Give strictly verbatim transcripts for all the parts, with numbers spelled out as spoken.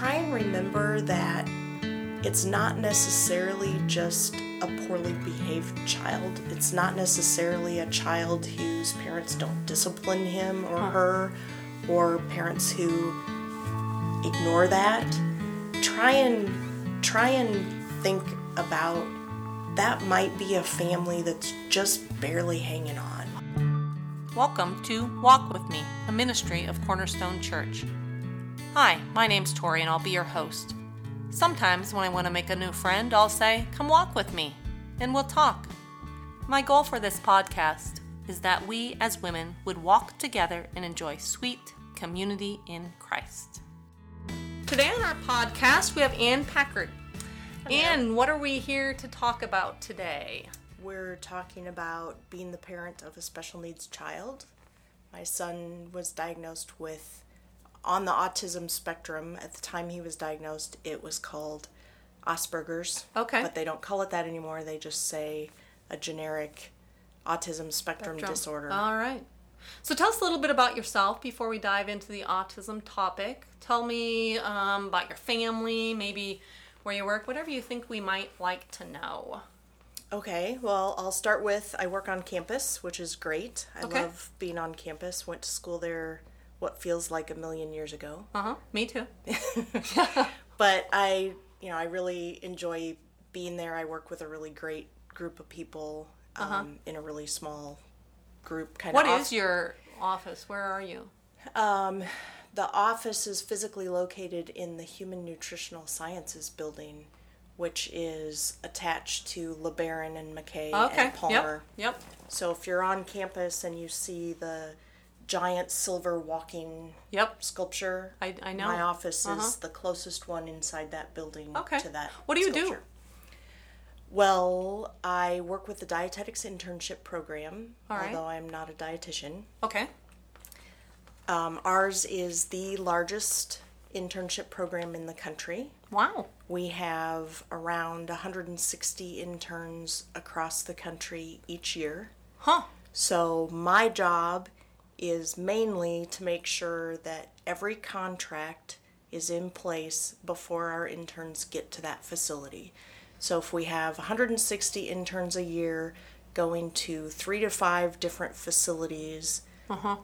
try and remember that it's not necessarily just a poorly behaved child. It's not necessarily a child whose parents don't discipline him or huh. her, or parents who ignore that. Try and try and think about that might be a family that's just barely hanging on. Welcome to Walk With Me, a ministry of Cornerstone Church. Hi, my name's Tori and I'll be your host. Sometimes when I want to make a new friend, I'll say, come walk with me, and we'll talk. My goal for this podcast is that we as women would walk together and enjoy sweet community in Christ. Today on our podcast, we have Anne Packard. Anne, what are we here to talk about today? We're talking about being the parent of a special needs child. My son was diagnosed with on the autism spectrum. At the time he was diagnosed, it was called Asperger's. Okay. But they don't call it that anymore. They just say a generic autism spectrum, spectrum. disorder. All right. So tell us a little bit about yourself before we dive into the autism topic. Tell me um, about your family, maybe where you work, whatever you think we might like to know. Okay. Well, I'll start with I work on campus, which is great. I okay. love being on campus. Went to school there what feels like a million years ago. Uh-huh. Me too. But I, you know, I really enjoy being there. I work with a really great group of people um, uh-huh. in a really small group kind what of What is off- your office? Where are you? Um, the office is physically located in the Human Nutritional Sciences building, which is attached to LeBaron and McKay okay. and Palmer. Yep. yep. So if you're on campus and you see the giant silver walking yep. sculpture. I, I know. My office uh-huh. is the closest one inside that building okay. to that What do you sculpture. do? Well, I work with the dietetics internship program, All right. although I'm not a dietitian. Okay. Um, ours is the largest internship program in the country. Wow. We have around one hundred sixty interns across the country each year. Huh. So my job is mainly to make sure that every contract is in place before our interns get to that facility. So if we have one hundred sixty interns a year going to three to five different facilities, uh-huh.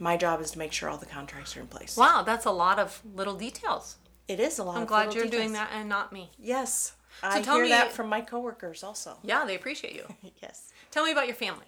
my job is to make sure all the contracts are in place. Wow, that's a lot of little details. It is a lot I'm of little details. I'm glad you're doing that and not me. Yes. So I tell hear me, that from my coworkers also. Yeah, they appreciate you. Yes. Tell me about your family.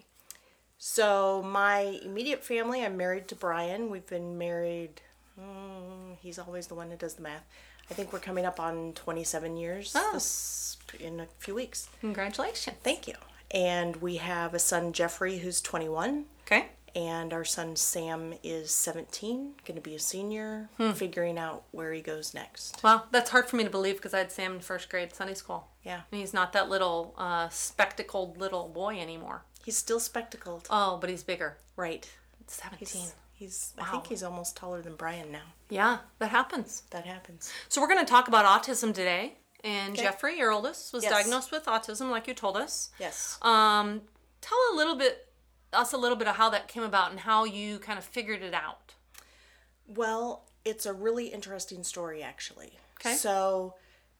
So my immediate family, I'm married to Brian. We've been married, um, he's always the one that does the math. I think we're coming up on twenty-seven years oh. this, in a few weeks. Congratulations. Thank you. And we have a son, Jeffrey, who's twenty-one. Okay. And our son, Sam, is seventeen, going to be a senior, hmm. figuring out where he goes next. Well, that's hard for me to believe because I had Sam in first grade Sunday school. Yeah. And he's not that little uh, spectacled little boy anymore. He's still spectacled. Oh, but he's bigger. Right. seventeen. He's, he's wow. I think he's almost taller than Brian now. Yeah, that happens. That happens. So we're going to talk about autism today. And okay. Jeffrey, your oldest, was yes. diagnosed with autism like you told us. Yes. Um, tell a little bit, us a little bit of how that came about and how you kind of figured it out. Well, it's a really interesting story, actually. Okay. So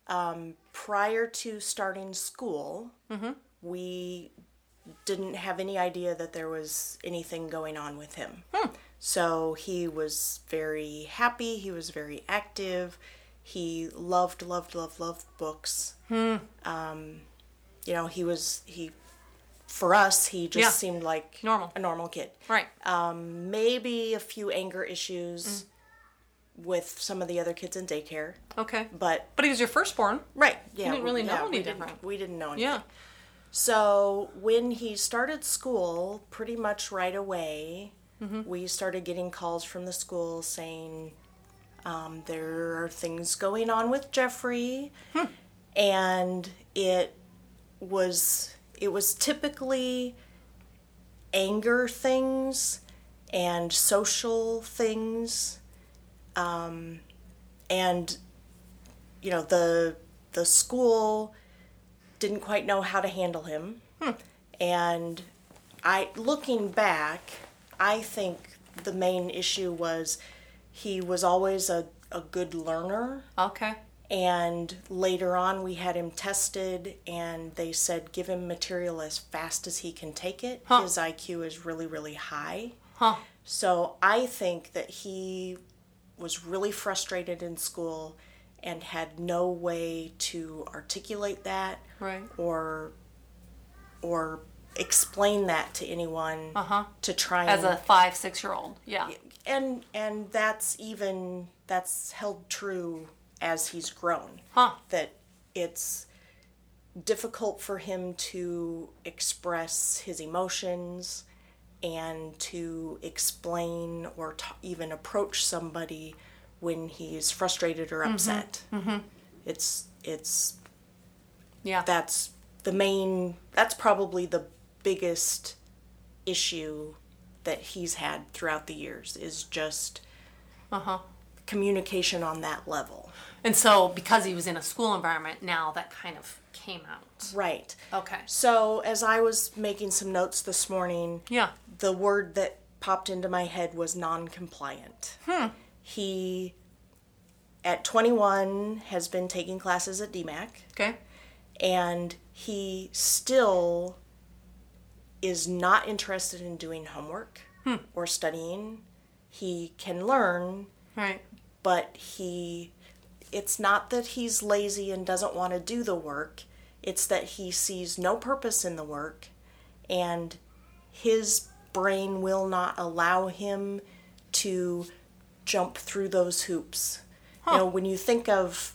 um, prior to starting school, mm-hmm. we didn't have any idea that there was anything going on with him. Hmm. So he was very happy. He was very active. He loved, loved, loved, loved books. Hmm. Um, you know, he was, he, for us, he just yeah. seemed like normal. a normal kid. Right. Um, maybe a few anger issues mm. with some of the other kids in daycare. Okay. But. But he was your firstborn. Right. Yeah. You didn't really know yeah, any different. Didn't, we didn't know anything. Yeah. So when he started school, pretty much right away, mm-hmm. we started getting calls from the school saying, um, there are things going on with Jeffrey. Hmm. And it was, it was typically anger things and social things. Um, and, you know, the, the school didn't quite know how to handle him. Hmm. And I, looking back, I think the main issue was he was always a, a good learner. Okay. And later on, we had him tested, and they said, give him material as fast as he can take it. Huh. His I Q is really, really high. Huh. So I think that he was really frustrated in school and had no way to articulate that, right, or or explain that to anyone, uh-huh, to try as and, a five, six-year-old. Yeah. And and that's even, that's held true as he's grown, huh, that it's difficult for him to express his emotions and to explain or t- even approach somebody when he's frustrated or upset. Mm-hmm. Mm-hmm. It's, it's, yeah, that's the main, that's probably the biggest issue that he's had throughout the years, is just, uh-huh, communication on that level. And so because he was in a school environment, now that kind of came out. Right. Okay. So as I was making some notes this morning, yeah, the word that popped into my head was non-compliant. Hmm. He, at twenty-one, has been taking classes at D M A C C. Okay. And he still is not interested in doing homework, hmm, or studying. He can learn. Right. But he, it's not that he's lazy and doesn't want to do the work. It's that he sees no purpose in the work, and his brain will not allow him to jump through those hoops. Huh. You know, when you think of,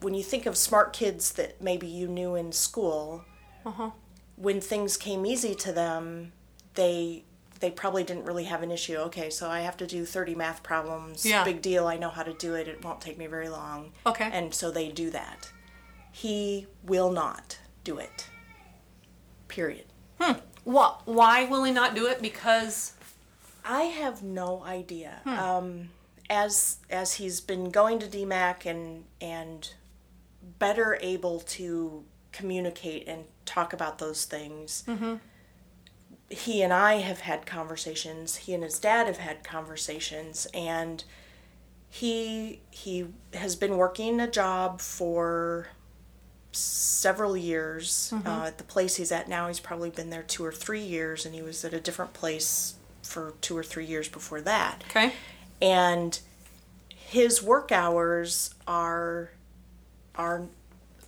when you think of smart kids that maybe you knew in school, uh-huh, when things came easy to them, they... they probably didn't really have an issue. Okay, so I have to do thirty math problems. Yeah. Big deal. I know how to do it. It won't take me very long. Okay. And so they do that. He will not do it. Period. Hmm. What? Why will he not do it? Because I have no idea. Hmm. Um, as as he's been going to D M A C C and and better able to communicate and talk about those things. Mm-hmm. He and I have had conversations, he and his dad have had conversations, and he he has been working a job for several years. Mm-hmm. Uh, at the place he's at now, he's probably been there two or three years, and he was at a different place for two or three years before that. Okay. And his work hours are are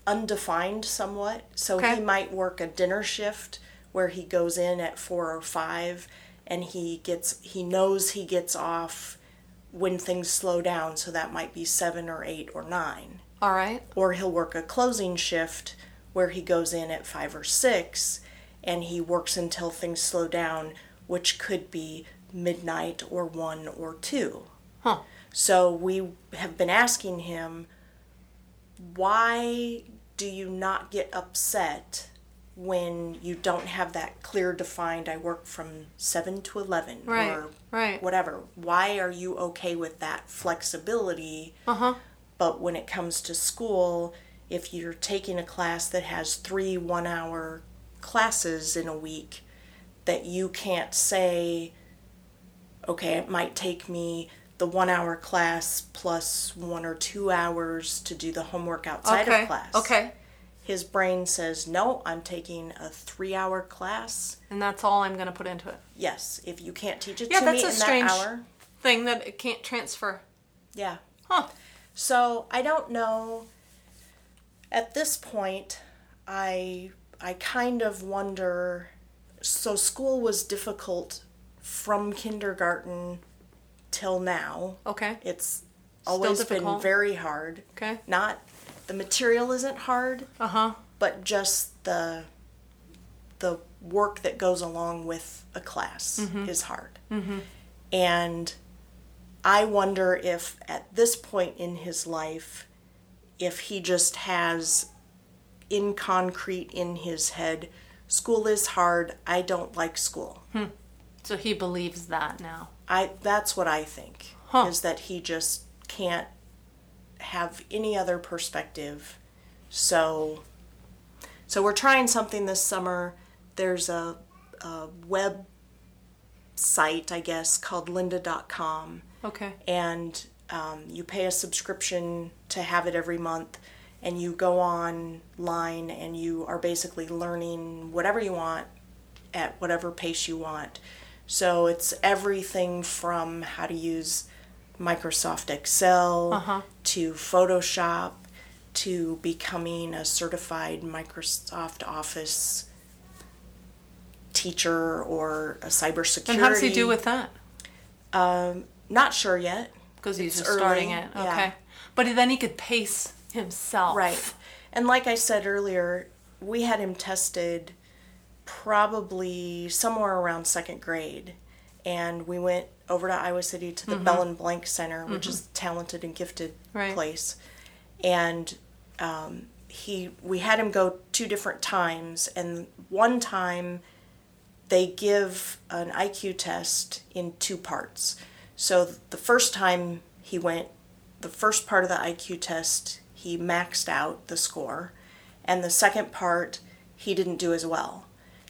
undefined somewhat, so okay, he might work a dinner shift where he goes in at four or five, and he gets he knows he gets off when things slow down, so that might be seven or eight or nine. All right. Or he'll work a closing shift where he goes in at five or six, and he works until things slow down, which could be midnight or one or two. Huh. So we have been asking him, why do you not get upset when you don't have that clear defined, I work from seven to eleven, right, or right, whatever. Why are you okay with that flexibility? Uh-huh. But when it comes to school, if you're taking a class that has three one-hour classes in a week, that you can't say, okay, it might take me the one-hour class plus one or two hours to do the homework outside okay. of class. Okay. His brain says, no, I'm taking a three-hour class. And that's all I'm going to put into it. Yes. If you can't teach it yeah, to me in that hour. Yeah, that's a strange thing that it can't transfer. Yeah. Huh. So I don't know. At this point, I I kind of wonder. So school was difficult from kindergarten till now. Okay. It's always been very hard. Okay. Not... the material isn't hard, uh-huh, but just the the work that goes along with a class, mm-hmm, is hard. Mm-hmm. And I wonder if at this point in his life, if he just has in concrete in his head, school is hard, I don't like school. Hmm. So he believes that now. I that's what I think, huh, is that he just can't have any other perspective. So so we're trying something this summer. There's a, a web site, I guess, called lynda dot com. Okay. And Um, you pay a subscription to have it every month, and you go online and you are basically learning whatever you want at whatever pace you want. So it's everything from how to use Microsoft Excel uh-huh. to Photoshop to becoming a certified Microsoft Office teacher or a cybersecurity. And how does he do with that? Um, not sure yet. Because he's just early. starting it. Okay. Yeah. But then he could pace himself. Right. And like I said earlier, we had him tested probably somewhere around second grade. And we went over to Iowa City to the mm-hmm. Belin-Blank Center, which mm-hmm. is a talented and gifted right. place. And um, he, we had him go two different times. And one time they give an I Q test in two parts. So the first time he went, the first part of the I Q test, he maxed out the score. And the second part, he didn't do as well.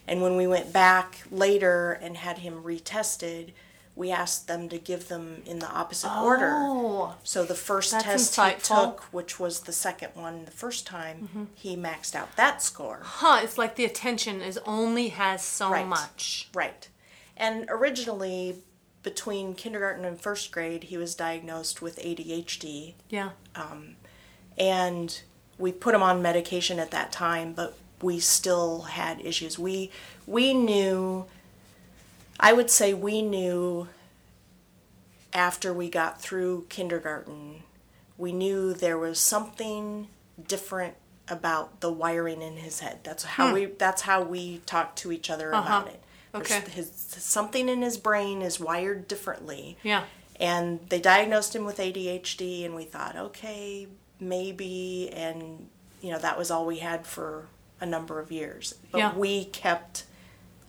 And when we went back later and had him retested, we asked them to give them in the opposite oh, order. So the first test insightful. he took, which was the second one the first time, mm-hmm. he maxed out that score. Huh, it's like the attention is only has so right. much. Right. And originally, between kindergarten and first grade, he was diagnosed with A D H D. Yeah. Um, and we put him on medication at that time, but we still had issues. We we knew, I would say we knew after we got through kindergarten, we knew there was something different about the wiring in his head. That's how hmm. we that's how we talked to each other uh-huh. about it. Okay. His, something in his brain is wired differently. Yeah. And they diagnosed him with A D H D, and we thought, okay, maybe. And, you know, that was all we had for a number of years. But yeah. we kept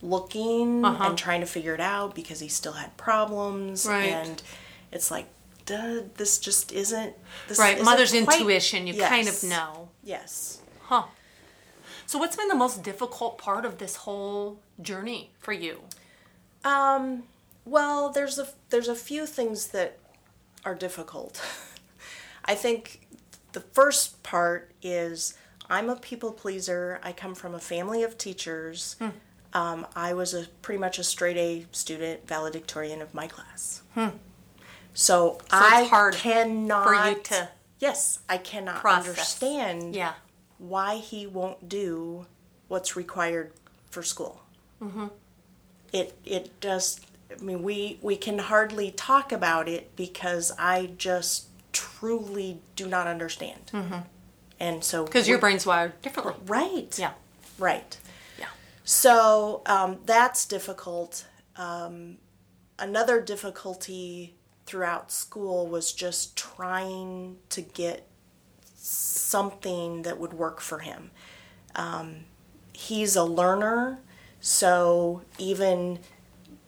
looking uh-huh. and trying to figure it out because he still had problems. Right. And it's like, duh, this just isn't. This right. Isn't Mother's quite... intuition, you yes. kind of know. Yes. Huh. So what's been the most difficult part of this whole journey for you? Um, well, there's a, there's a few things that are difficult. I think the first part is I'm a people pleaser. I come from a family of teachers. Hmm. Um, I was a pretty much a straight A student, valedictorian of my class. Hmm. So, so I it's hard cannot for you to yes, I cannot process. understand. Yeah. why he won't do what's required for school. Mm-hmm. It it just, I mean, we, we can hardly talk about it because I just truly do not understand. Mm-hmm. And so... Because your brain's wired differently. Right. Yeah. Right. Yeah. So um, that's difficult. Um, another difficulty throughout school was just trying to get something that would work for him. Um, he's a learner, so even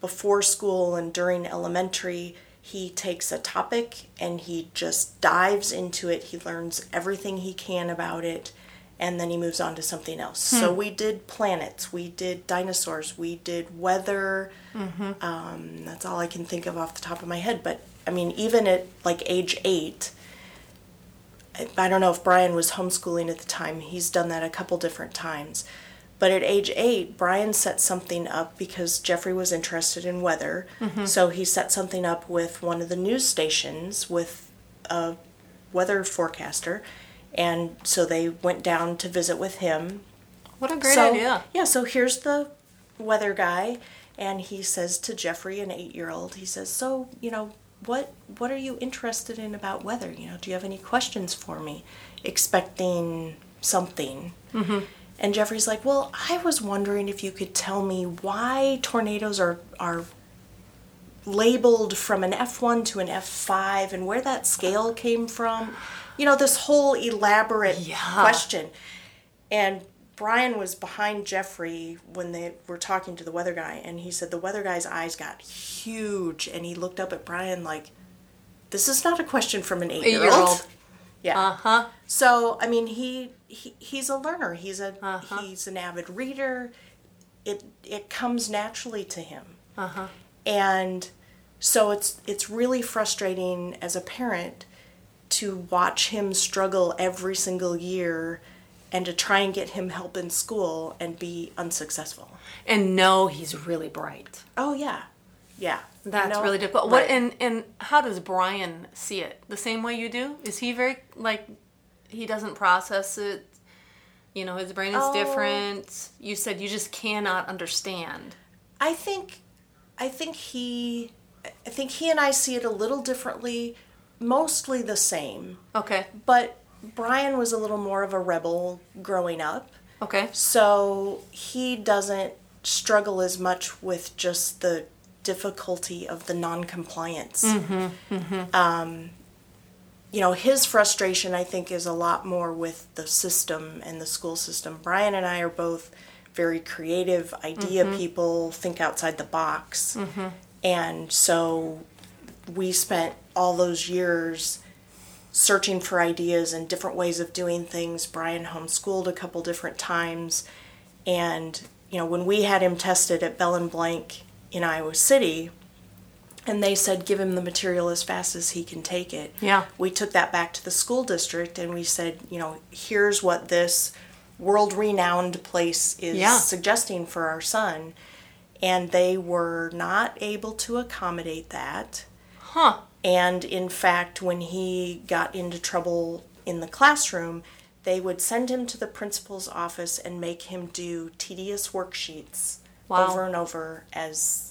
before school and during elementary, he takes a topic and he just dives into it. He learns everything he can about it, and then he moves on to something else. Hmm. So we did planets, we did dinosaurs, we did weather. Mm-hmm. Um, that's all I can think of off the top of my head. But, I mean, even at, like, age eight... I don't know if Brian was homeschooling at the time. He's done that a couple different times. But at age eight, Brian set something up because Jeffrey was interested in weather. Mm-hmm. So he set something up with one of the news stations with a weather forecaster. And so they went down to visit with him. What a great so, idea. Yeah, so here's the weather guy. And he says to Jeffrey, an eight-year-old, he says, so, you know, What what are you interested in about weather? You know, do you have any questions for me? Expecting something. Mm-hmm. And Jeffrey's like, well, I was wondering if you could tell me why tornadoes are, are labeled from an F one to an F five and where that scale came from. You know, this whole elaborate yeah. question. And Brian was behind Jeffrey when they were talking to the weather guy, and he said the weather guy's eyes got huge, and he looked up at Brian like, this is not a question from an eight-year-old. eight-year-old. Yeah. Uh-huh. So, I mean, he, he he's a learner. He's a uh-huh. he's an avid reader. It it comes naturally to him. Uh-huh. And So it's it's really frustrating as a parent to watch him struggle every single year and to try and get him help in school and be unsuccessful. And know he's really bright. Oh, yeah. Yeah. That's no, really difficult. What and, and how does Brian see it? The same way you do? Is he very, like, he doesn't process it? You know, his brain is oh, different. You said you just cannot understand. I think, I think he, I think he and I see it a little differently. Mostly the same. Okay. But Brian was a little more of a rebel growing up. Okay. So he doesn't struggle as much with just the difficulty of the non-compliance. Mm-hmm. Mm-hmm. Um, you know, his frustration, I think, is a lot more with the system and the school system. Brian and I are both very creative, idea mm-hmm. people, think outside the box. Mm-hmm. And so we spent all those years searching for ideas and different ways of doing things. Brian homeschooled a couple different times. And, you know, when we had him tested at Belin-Blank in Iowa City, and they said, give him the material as fast as he can take it. Yeah. We took that back to the school district and we said, you know, here's what this world-renowned place is yeah. suggesting for our son. And they were not able to accommodate that. Huh. And in fact, when he got into trouble in the classroom, they would send him to the principal's office and make him do tedious worksheets wow. over and over as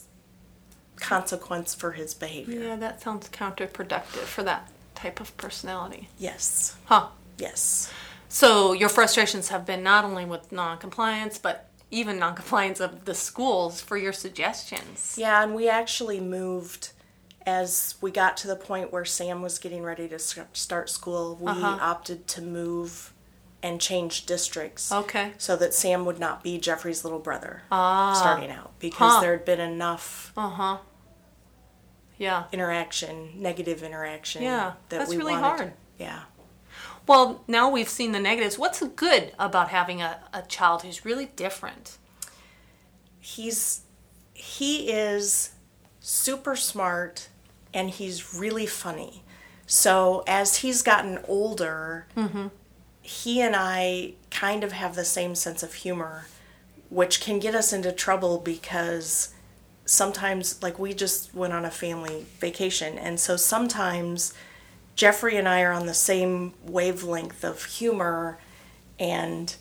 consequence for his behavior. Yeah, that sounds counterproductive for that type of personality. Yes. Huh. Yes. So your frustrations have been not only with noncompliance, but even noncompliance of the schools for your suggestions. Yeah, and we actually moved. As we got to the point where Sam was getting ready to start school, we uh-huh. opted to move and change districts. Okay. So that Sam would not be Jeffrey's little brother ah. starting out. Because huh. there had been enough uh-huh. yeah. interaction, negative interaction. Yeah, that that's we really wanted. Hard. Yeah. Well, now we've seen the negatives. What's good about having a, a child who's really different? He's, he is... super smart, and he's really funny. So as he's gotten older, mm-hmm. he and I kind of have the same sense of humor, which can get us into trouble because sometimes, like, we just went on a family vacation, and so sometimes Jeffrey and I are on the same wavelength of humor, and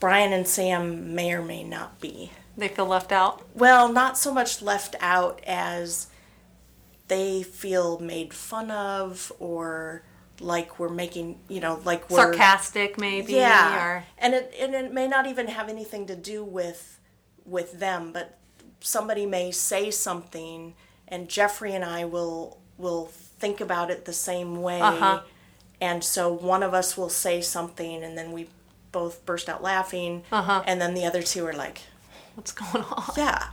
Brian and Sam may or may not be. They feel left out? Well, not so much left out as they feel made fun of or like we're making, you know, like we're... sarcastic, maybe. Yeah. Or... And, it, and it may not even have anything to do with, with them, but somebody may say something, and Jeffrey and I will, will think about it the same way. Uh-huh. And so one of us will say something, and then we both burst out laughing, uh-huh. and then the other two are like... what's going on? Yeah.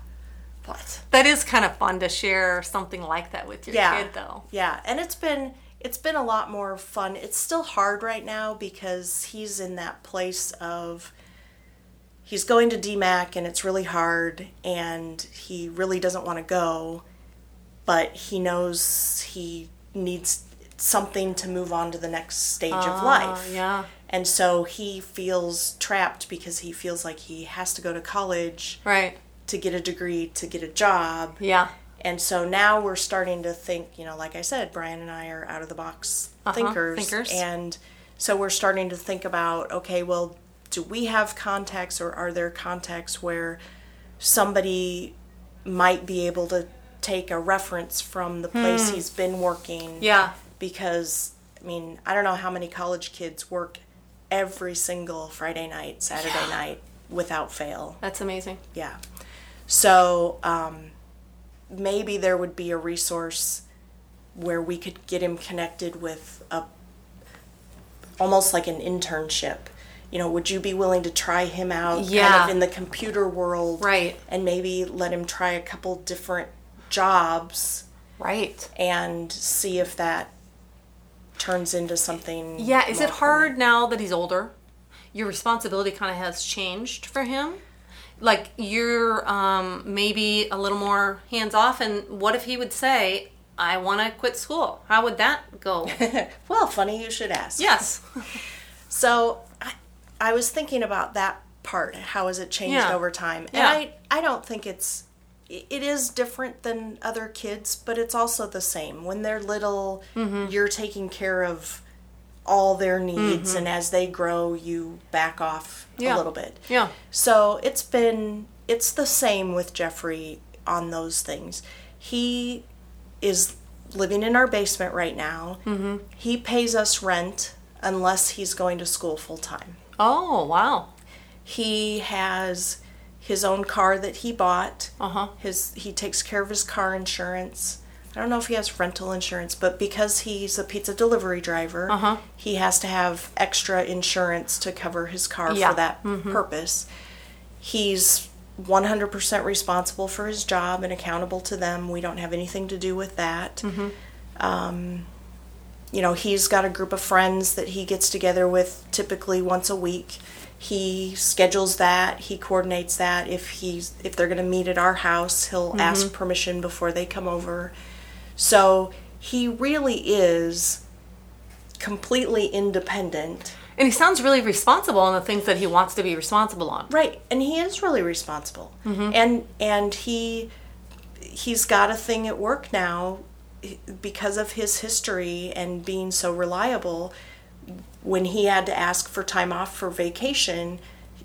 What? That is kind of fun to share something like that with your yeah. kid, though. Yeah. And it's been it's been a lot more fun. It's still hard right now because he's in that place of he's going to D MACC and it's really hard and he really doesn't want to go, but he knows he needs something to move on to the next stage uh, of life. Yeah. And so he feels trapped because he feels like he has to go to college right. to get a degree, to get a job. Yeah. And so now we're starting to think, you know, like I said, Brian and I are out-of-the-box uh-huh. thinkers. thinkers. And so we're starting to think about, okay, well, do we have contacts or are there contacts where somebody might be able to take a reference from the place hmm. he's been working? Yeah. Because, I mean, I don't know how many college kids work every single Friday night, Saturday yeah. night, without fail. That's amazing. Yeah. So um, maybe there would be a resource where we could get him connected with a almost like an internship. You know, would you be willing to try him out yeah. kind of in the computer world? Right. And maybe let him try a couple different jobs. Right. And see if that turns into something. Yeah, is it hard now that he's older? Your responsibility kind of has changed for him. like you're um, maybe a little more hands-off, and what if he would say, I want to quit school? How would that go? Well, funny you should ask. Yes. So I, I was thinking about that part. How has it changed yeah. over time? And yeah. I, I don't think it's, it is different than other kids, but it's also the same. When they're little, mm-hmm. you're taking care of all their needs, mm-hmm. and as they grow, you back off yeah. a little bit. Yeah. So it's been, it's the same with Jeffrey on those things. He is living in our basement right now. Mm-hmm. He pays us rent unless he's going to school full time. Oh, wow. He has his own car that he bought. Uh-huh. His he takes care of his car insurance. I don't know if he has rental insurance, but because he's a pizza delivery driver, uh-huh. he has to have extra insurance to cover his car yeah. for that mm-hmm. purpose. He's one hundred percent responsible for his job and accountable to them. We don't have anything to do with that. Mm-hmm. Um, you know, he's got a group of friends that he gets together with typically once a week. He schedules that. He coordinates that. If he's if they're going to meet at our house, he'll mm-hmm. ask permission before they come over. So he really is completely independent. And he sounds really responsible on the things that he wants to be responsible on. Right. And he is really responsible. Mm-hmm. And and he he's got a thing at work now because of his history and being so reliable. When he had to ask for time off for vacation,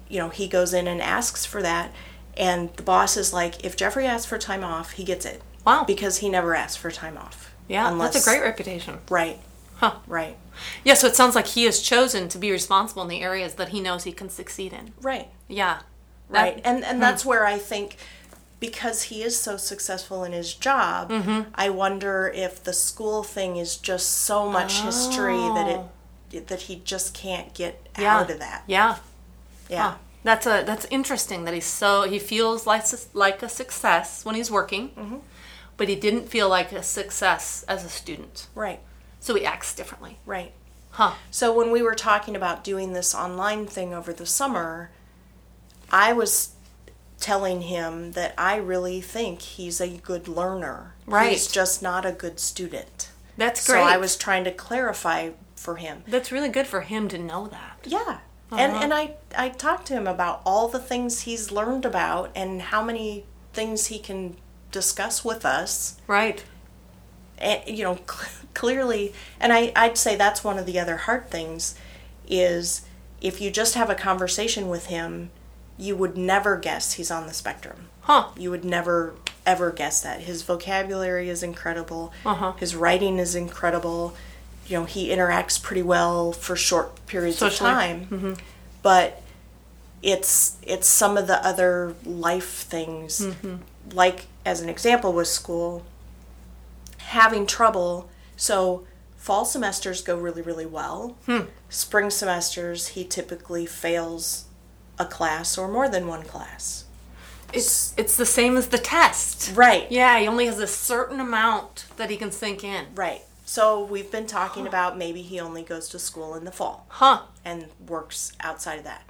you know, he goes in and asks for that. And the boss is like, if Jeffrey asks for time off, he gets it. Wow. Because he never asked for time off. Yeah, unless, that's a great reputation. Right. Huh. Right. Yeah, so it sounds like he has chosen to be responsible in the areas that he knows he can succeed in. Right. Yeah. That, right. And and hmm. that's where I think, because he is so successful in his job, mm-hmm. I wonder if the school thing is just so much oh. history that it that he just can't get yeah. out of that. Yeah. Yeah. Huh. That's a that's interesting that he's so he feels like like a success when he's working. Mm-hmm. But he didn't feel like a success as a student. Right. So he acts differently. Right. Huh. So when we were talking about doing this online thing over the summer, I was telling him that I really think he's a good learner. Right. He's just not a good student. That's great. So I was trying to clarify for him. That's really good for him to know that. Yeah. Uh-huh. And and I, I talked to him about all the things he's learned about and how many things he can discuss with us. Right. And, you know, cl- clearly, and I, I'd say that's one of the other hard things is if you just have a conversation with him, you would never guess he's on the spectrum. Huh. You would never, ever guess that. His vocabulary is incredible. Uh-huh. His writing is incredible. You know, he interacts pretty well for short periods Socially. of time. Mm-hmm. But it's, it's some of the other life things, mm-hmm. like, as an example with school, having trouble. So fall semesters go really, really well. Hmm. Spring semesters, he typically fails a class or more than one class. It's it's the same as the test. Right. Yeah, he only has a certain amount that he can sink in. Right. So we've been talking huh. about maybe he only goes to school in the fall. Huh. And works outside of that.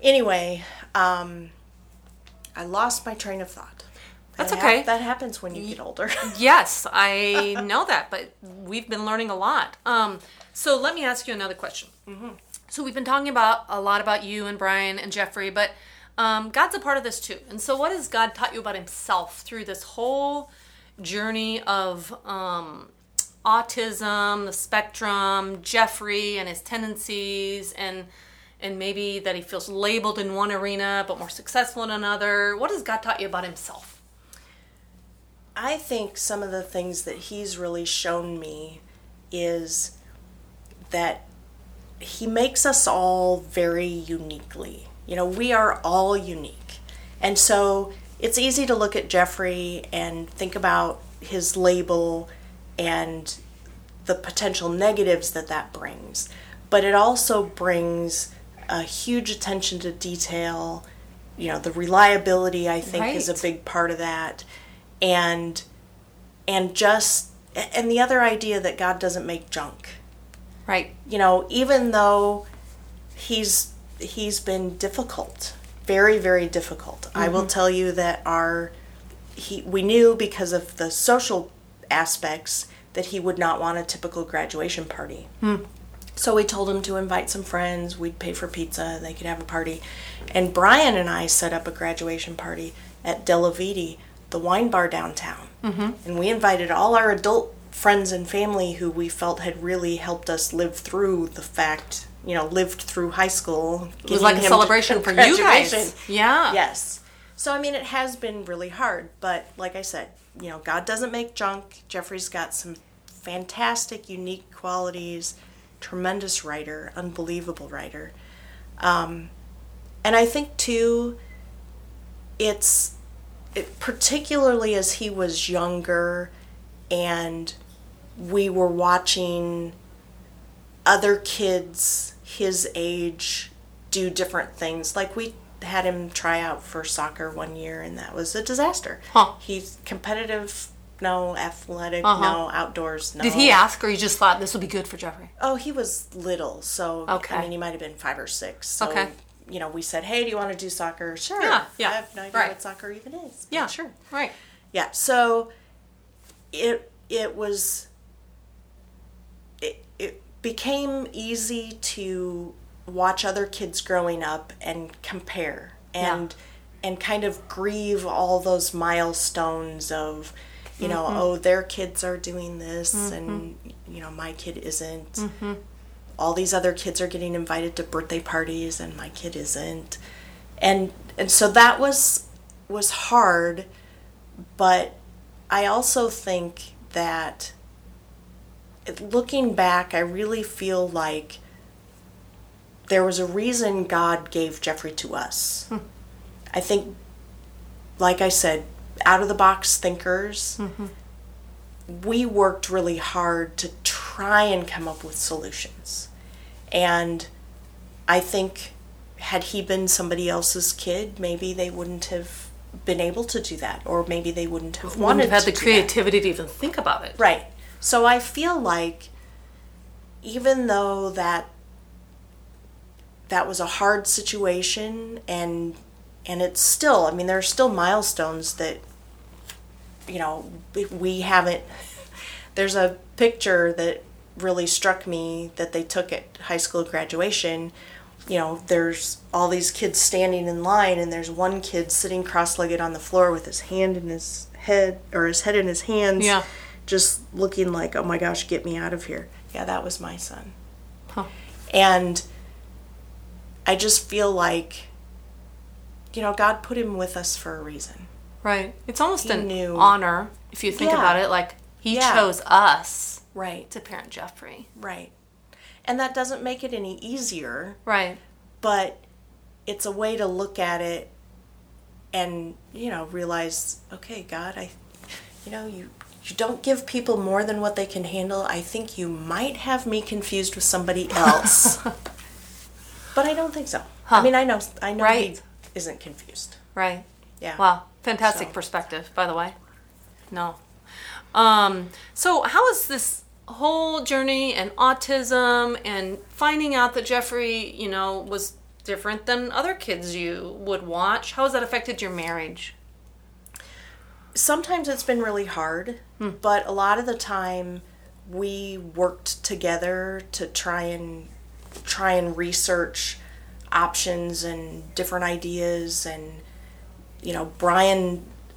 Anyway, um, I lost my train of thought. That's okay. Ha- that happens when you get older. Yes, I know that, but we've been learning a lot. Um, so let me ask you another question. Mm-hmm. So we've been talking about a lot about you and Brian and Jeffrey, but um, God's a part of this too. And so what has God taught you about himself through this whole journey of um, autism, the spectrum, Jeffrey and his tendencies, and and maybe that he feels labeled in one arena but more successful in another? What has God taught you about himself? I think some of the things that he's really shown me is that he makes us all very uniquely. You know, we are all unique. And so it's easy to look at Jeffrey and think about his label and the potential negatives that that brings. But it also brings a huge attention to detail. You know, the reliability, I think, right. is a big part of that. And and just and the other idea that God doesn't make junk. Right. You know, even though he's he's been difficult, very, very difficult. Mm-hmm. I will tell you that our he we knew because of the social aspects that he would not want a typical graduation party. Mm. So we told him to invite some friends. We'd pay for pizza. They could have a party. And Brian and I set up a graduation party at Della Vita, the wine bar downtown. Mm-hmm. And we invited all our adult friends and family who we felt had really helped us live through the fact, you know, lived through high school. It was like a celebration for you guys. Yeah. Yes. So, I mean, it has been really hard. But like I said, you know, God doesn't make junk. Jeffrey's got some fantastic, unique qualities. Tremendous writer, unbelievable writer. Um, and I think, too, it's it, particularly as he was younger and we were watching other kids his age do different things. Like we had him try out for soccer one year, and that was a disaster. Huh. He's competitive. No, athletic, uh-huh. no, outdoors, no. Did he ask, or you just thought this would be good for Jeffrey? Oh, he was little, so, okay. I mean, he might have been five or six. So, okay. you know, we said, hey, do you want to do soccer? Sure. Yeah, yeah. I have no idea right. what soccer even is. Yeah, sure. Right. Yeah, so it it was, it, it became easy to watch other kids growing up and compare and yeah. and kind of grieve all those milestones of... You know, mm-hmm. oh, their kids are doing this, mm-hmm. and, you know, my kid isn't. Mm-hmm. All these other kids are getting invited to birthday parties, and my kid isn't. And and so that was was hard, but I also think that looking back, I really feel like there was a reason God gave Jeffrey to us. Hmm. I think, like I said, out-of-the-box thinkers, mm-hmm. we worked really hard to try and come up with solutions. And I think had he been somebody else's kid, maybe they wouldn't have been able to do that, or maybe they wouldn't have we wanted wouldn't have had to the creativity that. To even think about it. Right. So I feel like even though that that was a hard situation, and And it's still, I mean, there are still milestones that, you know, we haven't, there's a picture that really struck me that they took at high school graduation. You know, there's all these kids standing in line, and there's one kid sitting cross-legged on the floor with his hand in his head, or his head in his hands, yeah. just looking like, oh my gosh, get me out of here. Yeah, that was my son. Huh. And I just feel like, you know, God put him with us for a reason. Right. It's almost he an knew. honor, if you think yeah. about it. Like, he yeah. chose us right. to parent Jeffrey. Right. And that doesn't make it any easier. Right. But it's a way to look at it and, you know, realize, okay, God, I, you know, you, you don't give people more than what they can handle. I think you might have me confused with somebody else. But I don't think so. Huh. I mean, I know. I know. Right. He, isn't confused. Right. Yeah. Wow. Fantastic so. perspective, by the way. No. Um, so how is this whole journey and autism and finding out that Jeffrey, you know, was different than other kids you would watch, how has that affected your marriage? Sometimes it's been really hard, hmm. but a lot of the time we worked together to try and try and research options and different ideas. And you know, Brian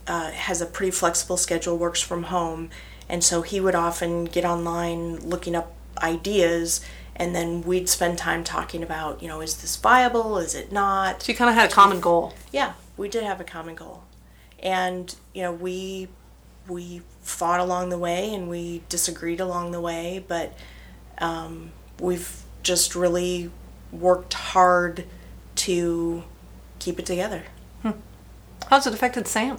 uh, has a pretty flexible schedule, works from home, and so he would often get online looking up ideas, and then we'd spend time talking about, you know, is this viable, is it not? So you kind of had a common goal. Yeah, we did have a common goal. And you know, we we fought along the way, and we disagreed along the way, but um, we've just really worked hard to keep it together. Hmm. How's it affected Sam?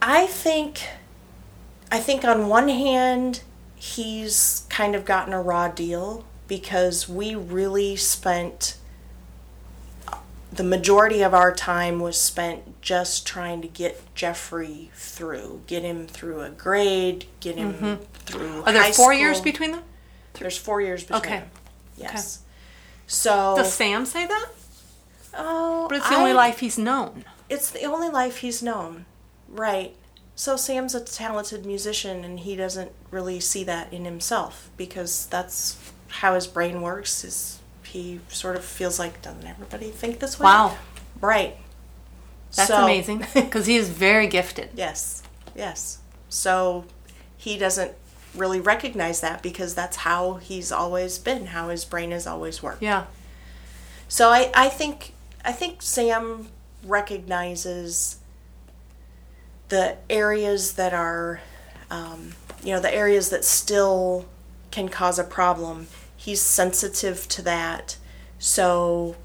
I think, I think on one hand, he's kind of gotten a raw deal because we really spent, the majority of our time was spent just trying to get Jeffrey through, get him through a grade, get him mm-hmm. through Are there high four school. years between them? There's four years between okay. them. Yes. Okay. So does Sam say that? Oh, but it's the I, only life he's known. It's the only life he's known, right? So Sam's a talented musician, and he doesn't really see that in himself because that's how his brain works. Is he sort of feels like, doesn't everybody think this way? Wow, right? That's so amazing, because he is very gifted. Yes, yes. So he doesn't really recognize that because that's how he's always been, how his brain has always worked. Yeah. So I, I think I think Sam recognizes the areas that are, um, you know, the areas that still can cause a problem. He's sensitive to that. So,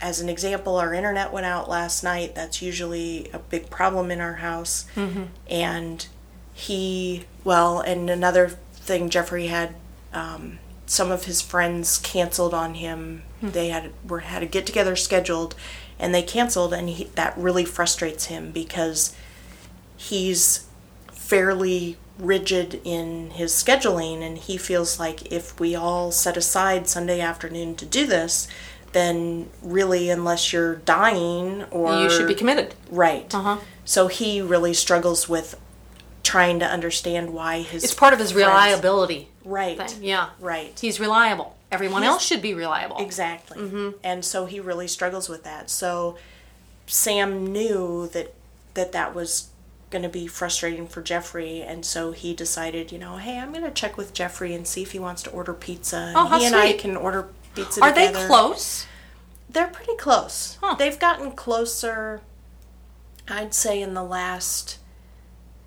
as an example, our internet went out last night. That's usually a big problem in our house. Mm-hmm. And he, well, and another thing, Jeffrey had um, some of his friends canceled on him. Mm-hmm. They had were had a get-together scheduled, and they canceled, and he, that really frustrates him because he's fairly rigid in his scheduling, and he feels like if we all set aside Sunday afternoon to do this, then really, unless you're dying or... You should be committed. Right. Uh-huh. So he really struggles with trying to understand why his... It's part of his friends. Reliability. Right. Thing. Yeah. Right. He's reliable. Everyone He's, else should be reliable. Exactly. Mm-hmm. And so he really struggles with that. So Sam knew that that, that was going to be frustrating for Jeffrey, and so he decided, you know, hey, I'm going to check with Jeffrey and see if he wants to order pizza. And oh, how he and sweet. I can order pizza Are together. They close? They're pretty close. Huh. They've gotten closer, I'd say, in the last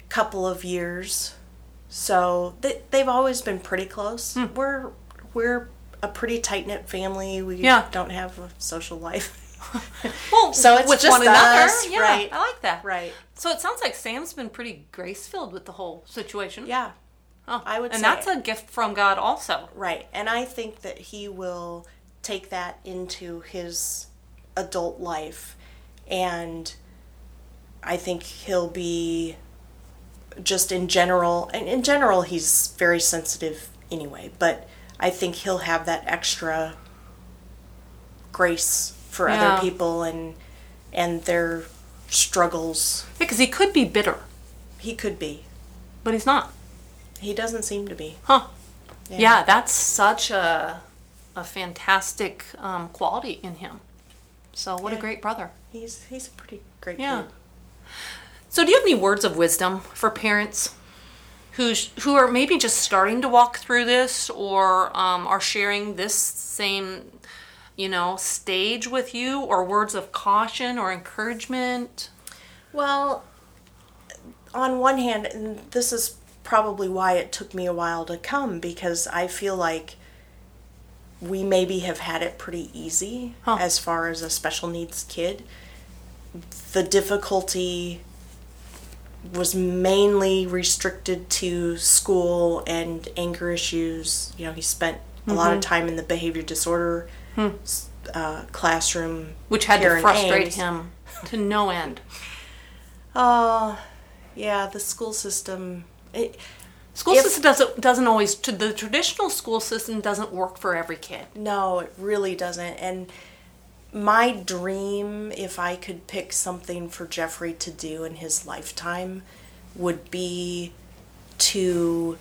couple of years. So they, they've always been pretty close. Hmm. We're we're a pretty tight-knit family. We yeah. don't have a social life. Well, so it's with just one another. Us, yeah, right. I like that. Right. So it sounds like Sam's been pretty grace-filled with the whole situation. Yeah. Oh, I would and say. And that's it. A gift from God also. Right. And I think that he will take that into his adult life. And I think he'll be just in general, and in general he's very sensitive anyway, but I think he'll have that extra grace for yeah. other people and and their struggles. Because he could be bitter. He could be. But he's not. He doesn't seem to be. Huh. Yeah, yeah that's such a a fantastic um, quality in him. So what yeah. a great brother. He's he's a pretty great yeah. kid. So do you have any words of wisdom for parents who who are maybe just starting to walk through this or um, are sharing this same... you know, stage with you, or words of caution or encouragement? Well, on one hand, and this is probably why it took me a while to come, because I feel like we maybe have had it pretty easy huh. as far as a special needs kid. The difficulty was mainly restricted to school and anger issues. You know, he spent mm-hmm. a lot of time in the behavior disorder Hmm. Uh, classroom, which had to frustrate him to no end. Oh, uh, yeah, the school system. It, school if, system doesn't doesn't always. The traditional school system doesn't work for every kid. No, it really doesn't. And my dream, if I could pick something for Jeffrey to do in his lifetime, would be to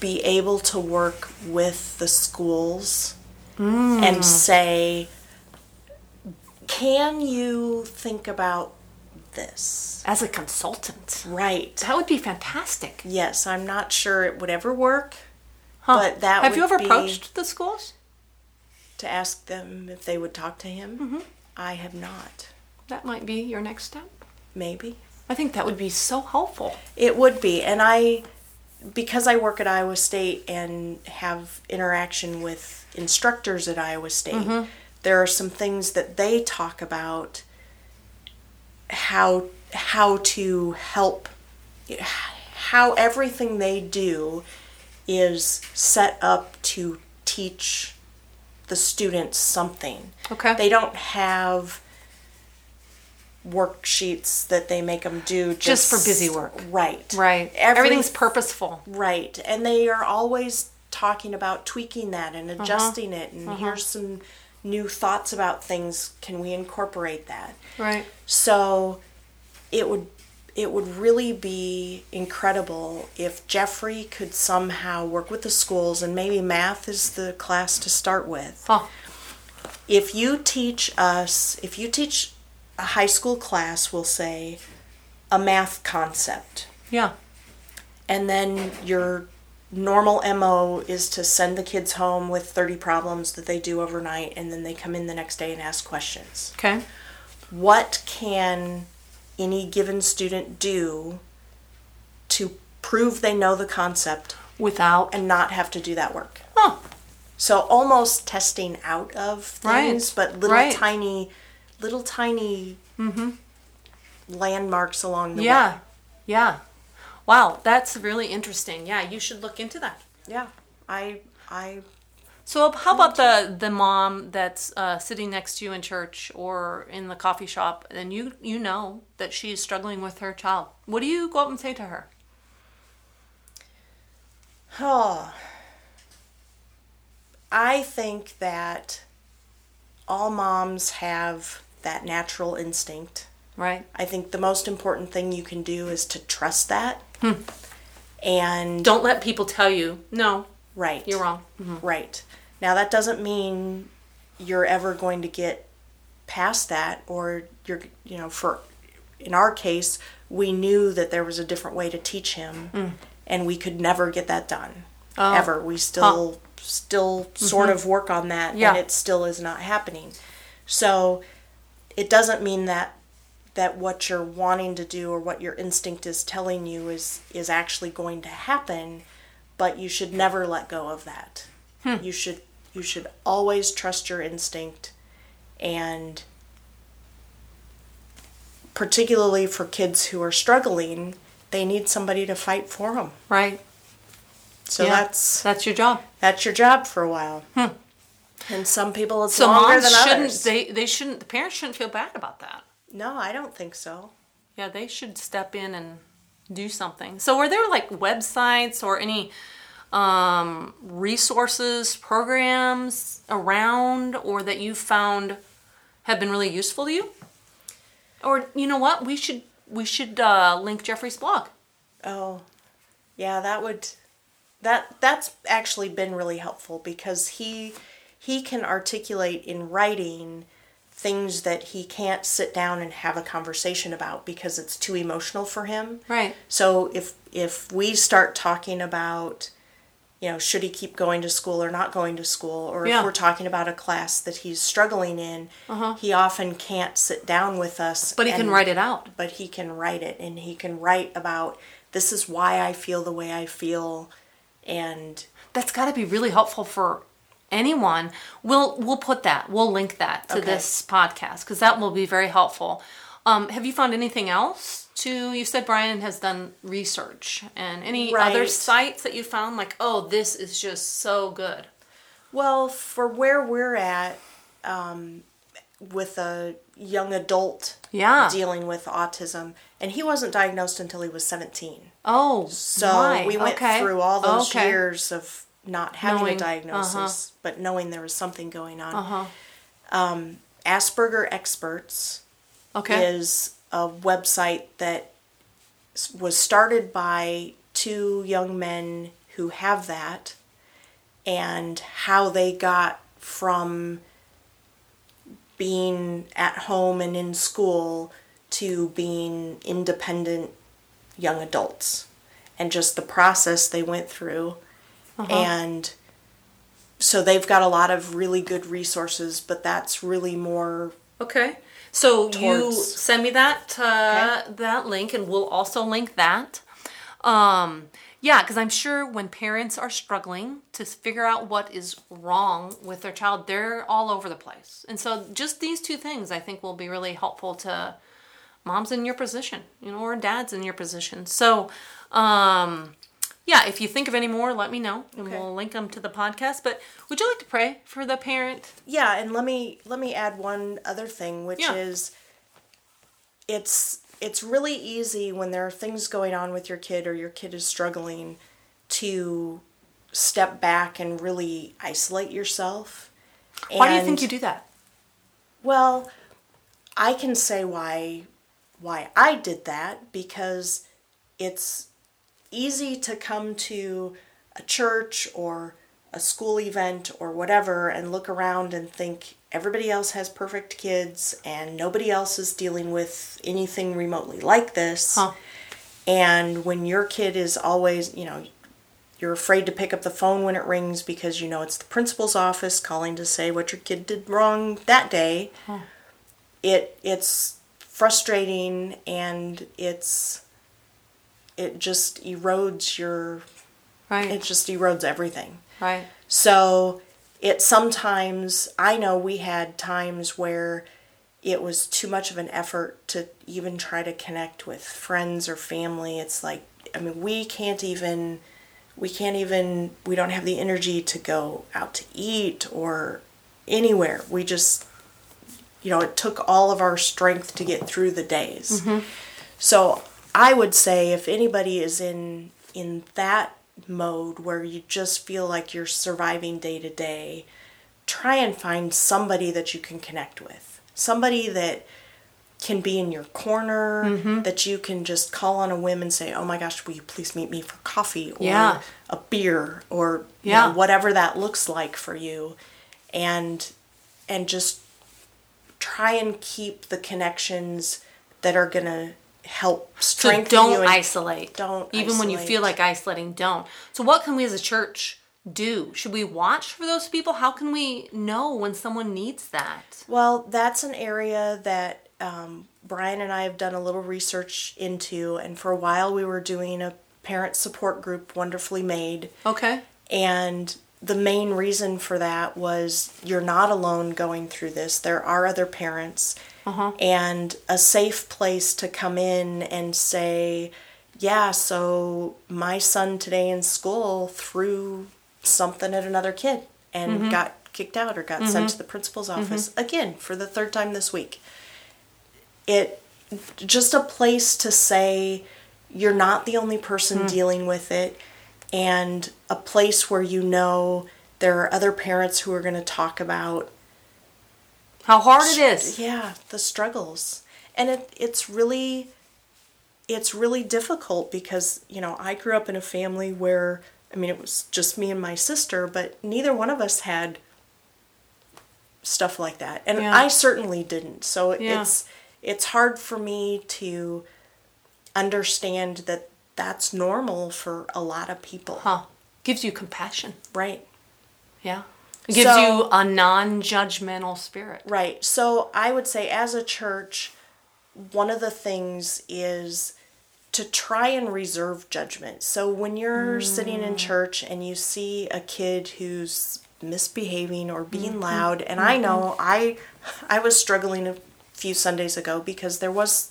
be able to work with the schools. Mm. And say, can you think about this? As a consultant. Right. That would be fantastic. Yes, I'm not sure it would ever work, huh. but that Have would be... Have you ever approached the schools? To ask them if they would talk to him? Mm-hmm. I have not. That might be your next step? Maybe. I think that would be so helpful. It would be, and I... Because I work at Iowa State and have interaction with instructors at Iowa State, mm-hmm. there are some things that they talk about how how to help, how everything they do is set up to teach the students something. Okay. They don't have worksheets that they make them do just, just for busy work. Right. Right. Every, Everything's purposeful. Right. And they are always talking about tweaking that and adjusting uh-huh. it. And uh-huh. here's some new thoughts about things, can we incorporate that? Right. So it would it would really be incredible if Jeffrey could somehow work with the schools, and maybe math is the class to start with. Huh. If you teach us, if you teach a high school class, we'll say, a math concept. Yeah. And then your normal M O is to send the kids home with thirty problems that they do overnight, and then they come in the next day and ask questions. Okay. What can any given student do to prove they know the concept without and not have to do that work? Huh. So almost testing out of things, right. but little right. tiny, little tiny mm-hmm. landmarks along the yeah. way. Yeah. Yeah. Wow, that's really interesting. Yeah, you should look into that. Yeah, I, I. So how about the, the mom that's uh, sitting next to you in church or in the coffee shop, and you you know that she is struggling with her child? What do you go up and say to her? Oh, I think that all moms have that natural instinct. Right. I think the most important thing you can do is to trust that. Hmm. And don't let people tell you, no, right, you're wrong. Mm-hmm. Right. Now, that doesn't mean you're ever going to get past that, or you're, you know, for, in our case, we knew that there was a different way to teach him, mm. and we could never get that done, oh. ever. We still, huh. still mm-hmm. sort of work on that, yeah. and it still is not happening. So it doesn't mean that that what you're wanting to do or what your instinct is telling you is, is actually going to happen, but you should never let go of that. Hmm. You should you should always trust your instinct, and particularly for kids who are struggling, they need somebody to fight for them. Right. So yeah, that's... That's your job. That's your job for a while. Hmm. And some people it's so longer than others. They, they shouldn't, the parents shouldn't feel bad about that. No, I don't think so. Yeah, they should step in and do something. So are there like websites or any um, resources, programs around, or that you've found have been really useful to you? Or you know what? We should we should uh, link Jeffrey's blog. Oh, yeah, that would that that's actually been really helpful, because he he can articulate in writing things that he can't sit down and have a conversation about because it's too emotional for him. Right. So if if we start talking about, you know, should he keep going to school or not going to school, or yeah. if we're talking about a class that he's struggling in, uh-huh. he often can't sit down with us. But he and, can write it out. But he can write it, and he can write about, this is why I feel the way I feel, and... That's got to be really helpful for... anyone. We'll we'll put that. We'll link that to okay. this podcast, because that will be very helpful. Um, have you found anything else? To you said Brian has done research, and any right. other sites that you found like, oh, this is just so good? Well, for where we're at um, with a young adult yeah. dealing with autism, and he wasn't diagnosed until he was seventeen. Oh, so my. we went okay. through all those okay. years of not having knowing, a diagnosis, uh-huh. but knowing there was something going on. Uh-huh. Um, Asperger Experts okay. is a website that was started by two young men who have that, and how they got from being at home and in school to being independent young adults, and just the process they went through. Uh-huh. And so they've got a lot of really good resources, but that's really more... Okay. So towards... you send me that uh, okay. that link, and we'll also link that. Um, yeah, because I'm sure when parents are struggling to figure out what is wrong with their child, they're all over the place. And so just these two things, I think, will be really helpful to moms in your position, you know, or dads in your position. So... Um, Yeah, if you think of any more, let me know, and okay. we'll link them to the podcast. But would you like to pray for the parent? Yeah, and let me let me add one other thing, which yeah. is it's it's really easy when there are things going on with your kid, or your kid is struggling, to step back and really isolate yourself Why and, do you think you do that? Well, I can say why why I did that, because it's easy to come to a church or a school event or whatever and look around and think everybody else has perfect kids and nobody else is dealing with anything remotely like this. Huh. And when your kid is always, you know, you're afraid to pick up the phone when it rings because you know it's the principal's office calling to say what your kid did wrong that day. Huh. It it's frustrating, and it's it just erodes your right. It just erodes everything. Right. So it sometimes, I know we had times where it was too much of an effort to even try to connect with friends or family. It's like, I mean, we can't even, we can't even, we don't have the energy to go out to eat or anywhere. We just, you know, it took all of our strength to get through the days. Mm-hmm. So I would say if anybody is in in that mode where you just feel like you're surviving day to day, try and find somebody that you can connect with. Somebody that can be in your corner, mm-hmm. that you can just call on a whim and say, oh my gosh, will you please meet me for coffee or yeah. a beer or yeah. you know, whatever that looks like for you. And and just try and keep the connections that are going to help strengthen so don't you. Don't isolate. Don't Even isolate. When you feel like isolating, don't. So what can we as a church do? Should we watch for those people? How can we know when someone needs that? Well, that's an area that um, Brian and I have done a little research into. And for a while we were doing a parent support group, Wonderfully Made. Okay. And the main reason for that was you're not alone going through this. There are other parents. Uh-huh. And a safe place to come in and say, yeah, so my son today in school threw something at another kid and mm-hmm. got kicked out or got mm-hmm. sent to the principal's office mm-hmm. again for the third time this week. It just a place to say you're not the only person mm-hmm. dealing with it, and a place where you know there are other parents who are going to talk about how hard it is. Yeah, the struggles. And it it's really it's really difficult because, you know, I grew up in a family where, I mean, it was just me and my sister, but neither one of us had stuff like that. And yeah. I certainly didn't. So yeah. it's it's hard for me to understand that that's normal for a lot of people. Huh. Gives you compassion. Right. Yeah. It gives so, you a non-judgmental spirit. Right. So I would say as a church, one of the things is to try and reserve judgment. So when you're mm. sitting in church and you see a kid who's misbehaving or being mm-hmm. loud, and mm-hmm. I know I I was struggling a few Sundays ago because there was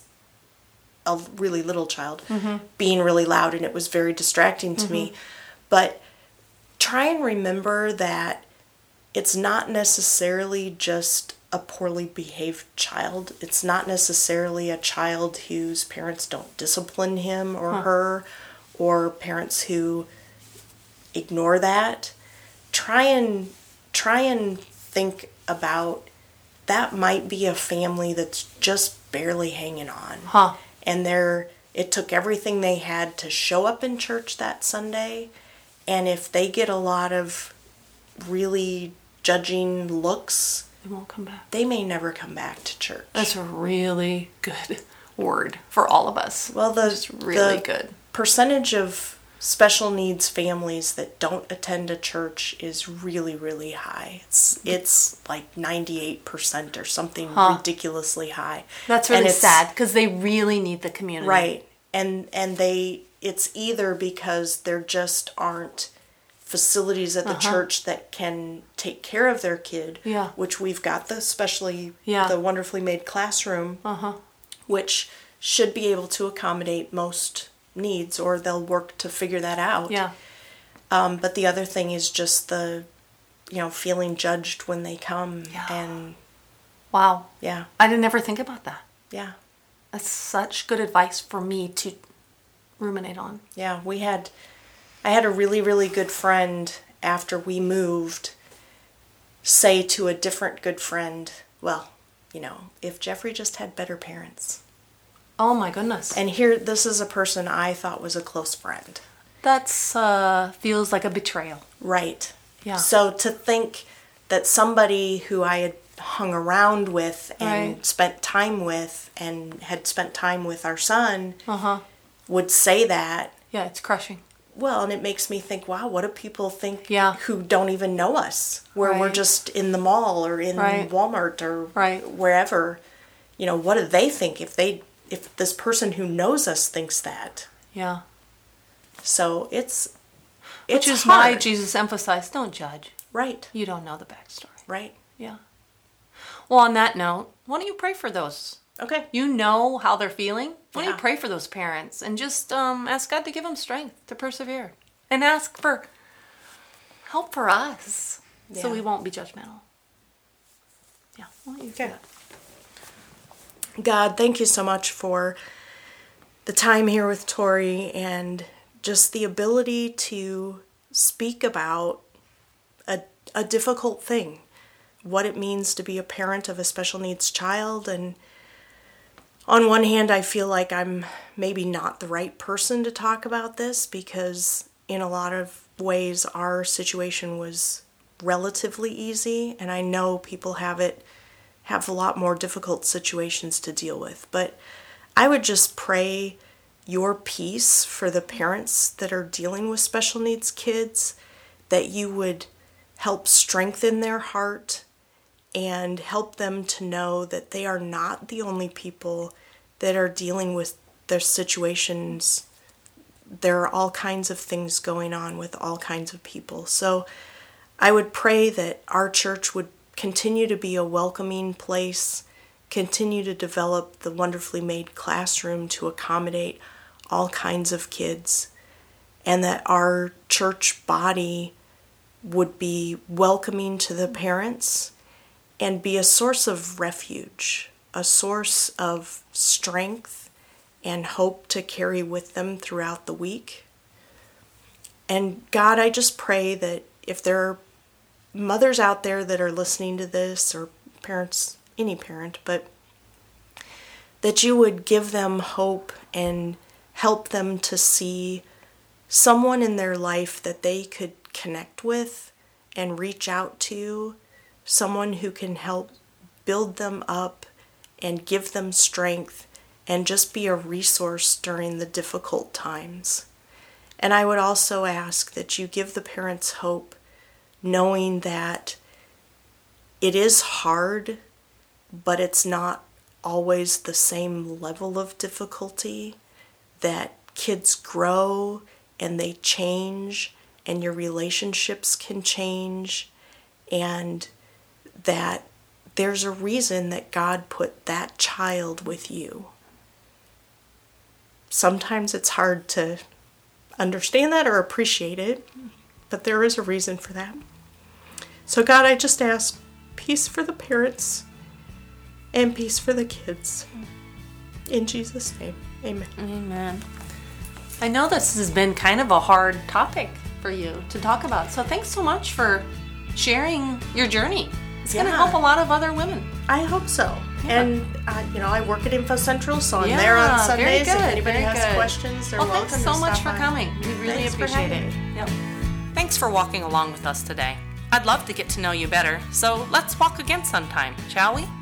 a really little child mm-hmm. being really loud, and it was very distracting to mm-hmm. me. But try and remember that it's not necessarily just a poorly behaved child. It's not necessarily a child whose parents don't discipline him or huh. her, or parents who ignore that. Try and try and think about that might be a family that's just barely hanging on. Huh. And they're it took everything they had to show up in church that Sunday, and if they get a lot of really judging looks, they won't come back. They may never come back to church. That's a really good word for all of us. Well, the it's really the good percentage of special needs families that don't attend a church is really, really high. It's it's like ninety-eight percent or something huh. ridiculously high. That's really sad because they really need the community, right? And and they it's either because there just aren't facilities at the uh-huh. church that can take care of their kid, yeah. which we've got the especially yeah. the Wonderfully Made classroom, uh-huh. which should be able to accommodate most needs, or they'll work to figure that out. Yeah. Um, but the other thing is just the, you know, feeling judged when they come. Yeah. And wow. Yeah. I didn't ever think about that. Yeah. That's such good advice for me to ruminate on. Yeah, we had... I had a really, really good friend after we moved say to a different good friend, well, you know, if Jeffrey just had better parents. Oh my goodness. And here, this is a person I thought was a close friend. That's, uh, feels like a betrayal. Right. Yeah. So to think that somebody who I had hung around with and right. spent time with and had spent time with our son uh-huh. would say that. Yeah, it's crushing. Well, and it makes me think, wow, what do people think yeah. who don't even know us? Where right. we're just in the mall or in right. Walmart or right. wherever. You know, what do they think if they if this person who knows us thinks that? Yeah. So it's it's Which is hard. Why Jesus emphasized, don't judge. Right. You don't know the backstory. Right. Yeah. Well, on that note, why don't you pray for those? Okay. You know how they're feeling. Why don't yeah. you pray for those parents and just um, ask God to give them strength to persevere and ask for help for us yeah. so we won't be judgmental. Yeah. Why don't you okay. do that? God, thank you so much for the time here with Tori and just the ability to speak about a, a difficult thing, what it means to be a parent of a special needs child. And on one hand, I feel like I'm maybe not the right person to talk about this because in a lot of ways our situation was relatively easy, and I know people have it have a lot more difficult situations to deal with. But I would just pray your peace for the parents that are dealing with special needs kids, that you would help strengthen their heart and help them to know that they are not the only people that are dealing with their situations. There are all kinds of things going on with all kinds of people. So I would pray that our church would continue to be a welcoming place, continue to develop the Wonderfully Made classroom to accommodate all kinds of kids, and that our church body would be welcoming to the parents and be a source of refuge, a source of strength and hope to carry with them throughout the week. And God, I just pray that if there are mothers out there that are listening to this, or parents, any parent, but that you would give them hope and help them to see someone in their life that they could connect with and reach out to, someone who can help build them up and give them strength and just be a resource during the difficult times. And I would also ask that you give the parents hope, knowing that it is hard, but it's not always the same level of difficulty, that kids grow and they change and your relationships can change, and that there's a reason that God put that child with you. Sometimes it's hard to understand that or appreciate it, but there is a reason for that. So God, I just ask peace for the parents and peace for the kids. In Jesus' name, amen. Amen. I know this has been kind of a hard topic for you to talk about, so thanks so much for sharing your journey. It's yeah. going to help a lot of other women. I hope so. Yeah. And, uh, you know, I work at Info Central, so I'm yeah, there on Sundays. If anybody very has good. questions, they're well, welcome to stop by. Well, thanks so much for coming. We really thanks appreciate it. Yep. Thanks for walking along with us today. I'd love to get to know you better, so let's walk again sometime, shall we?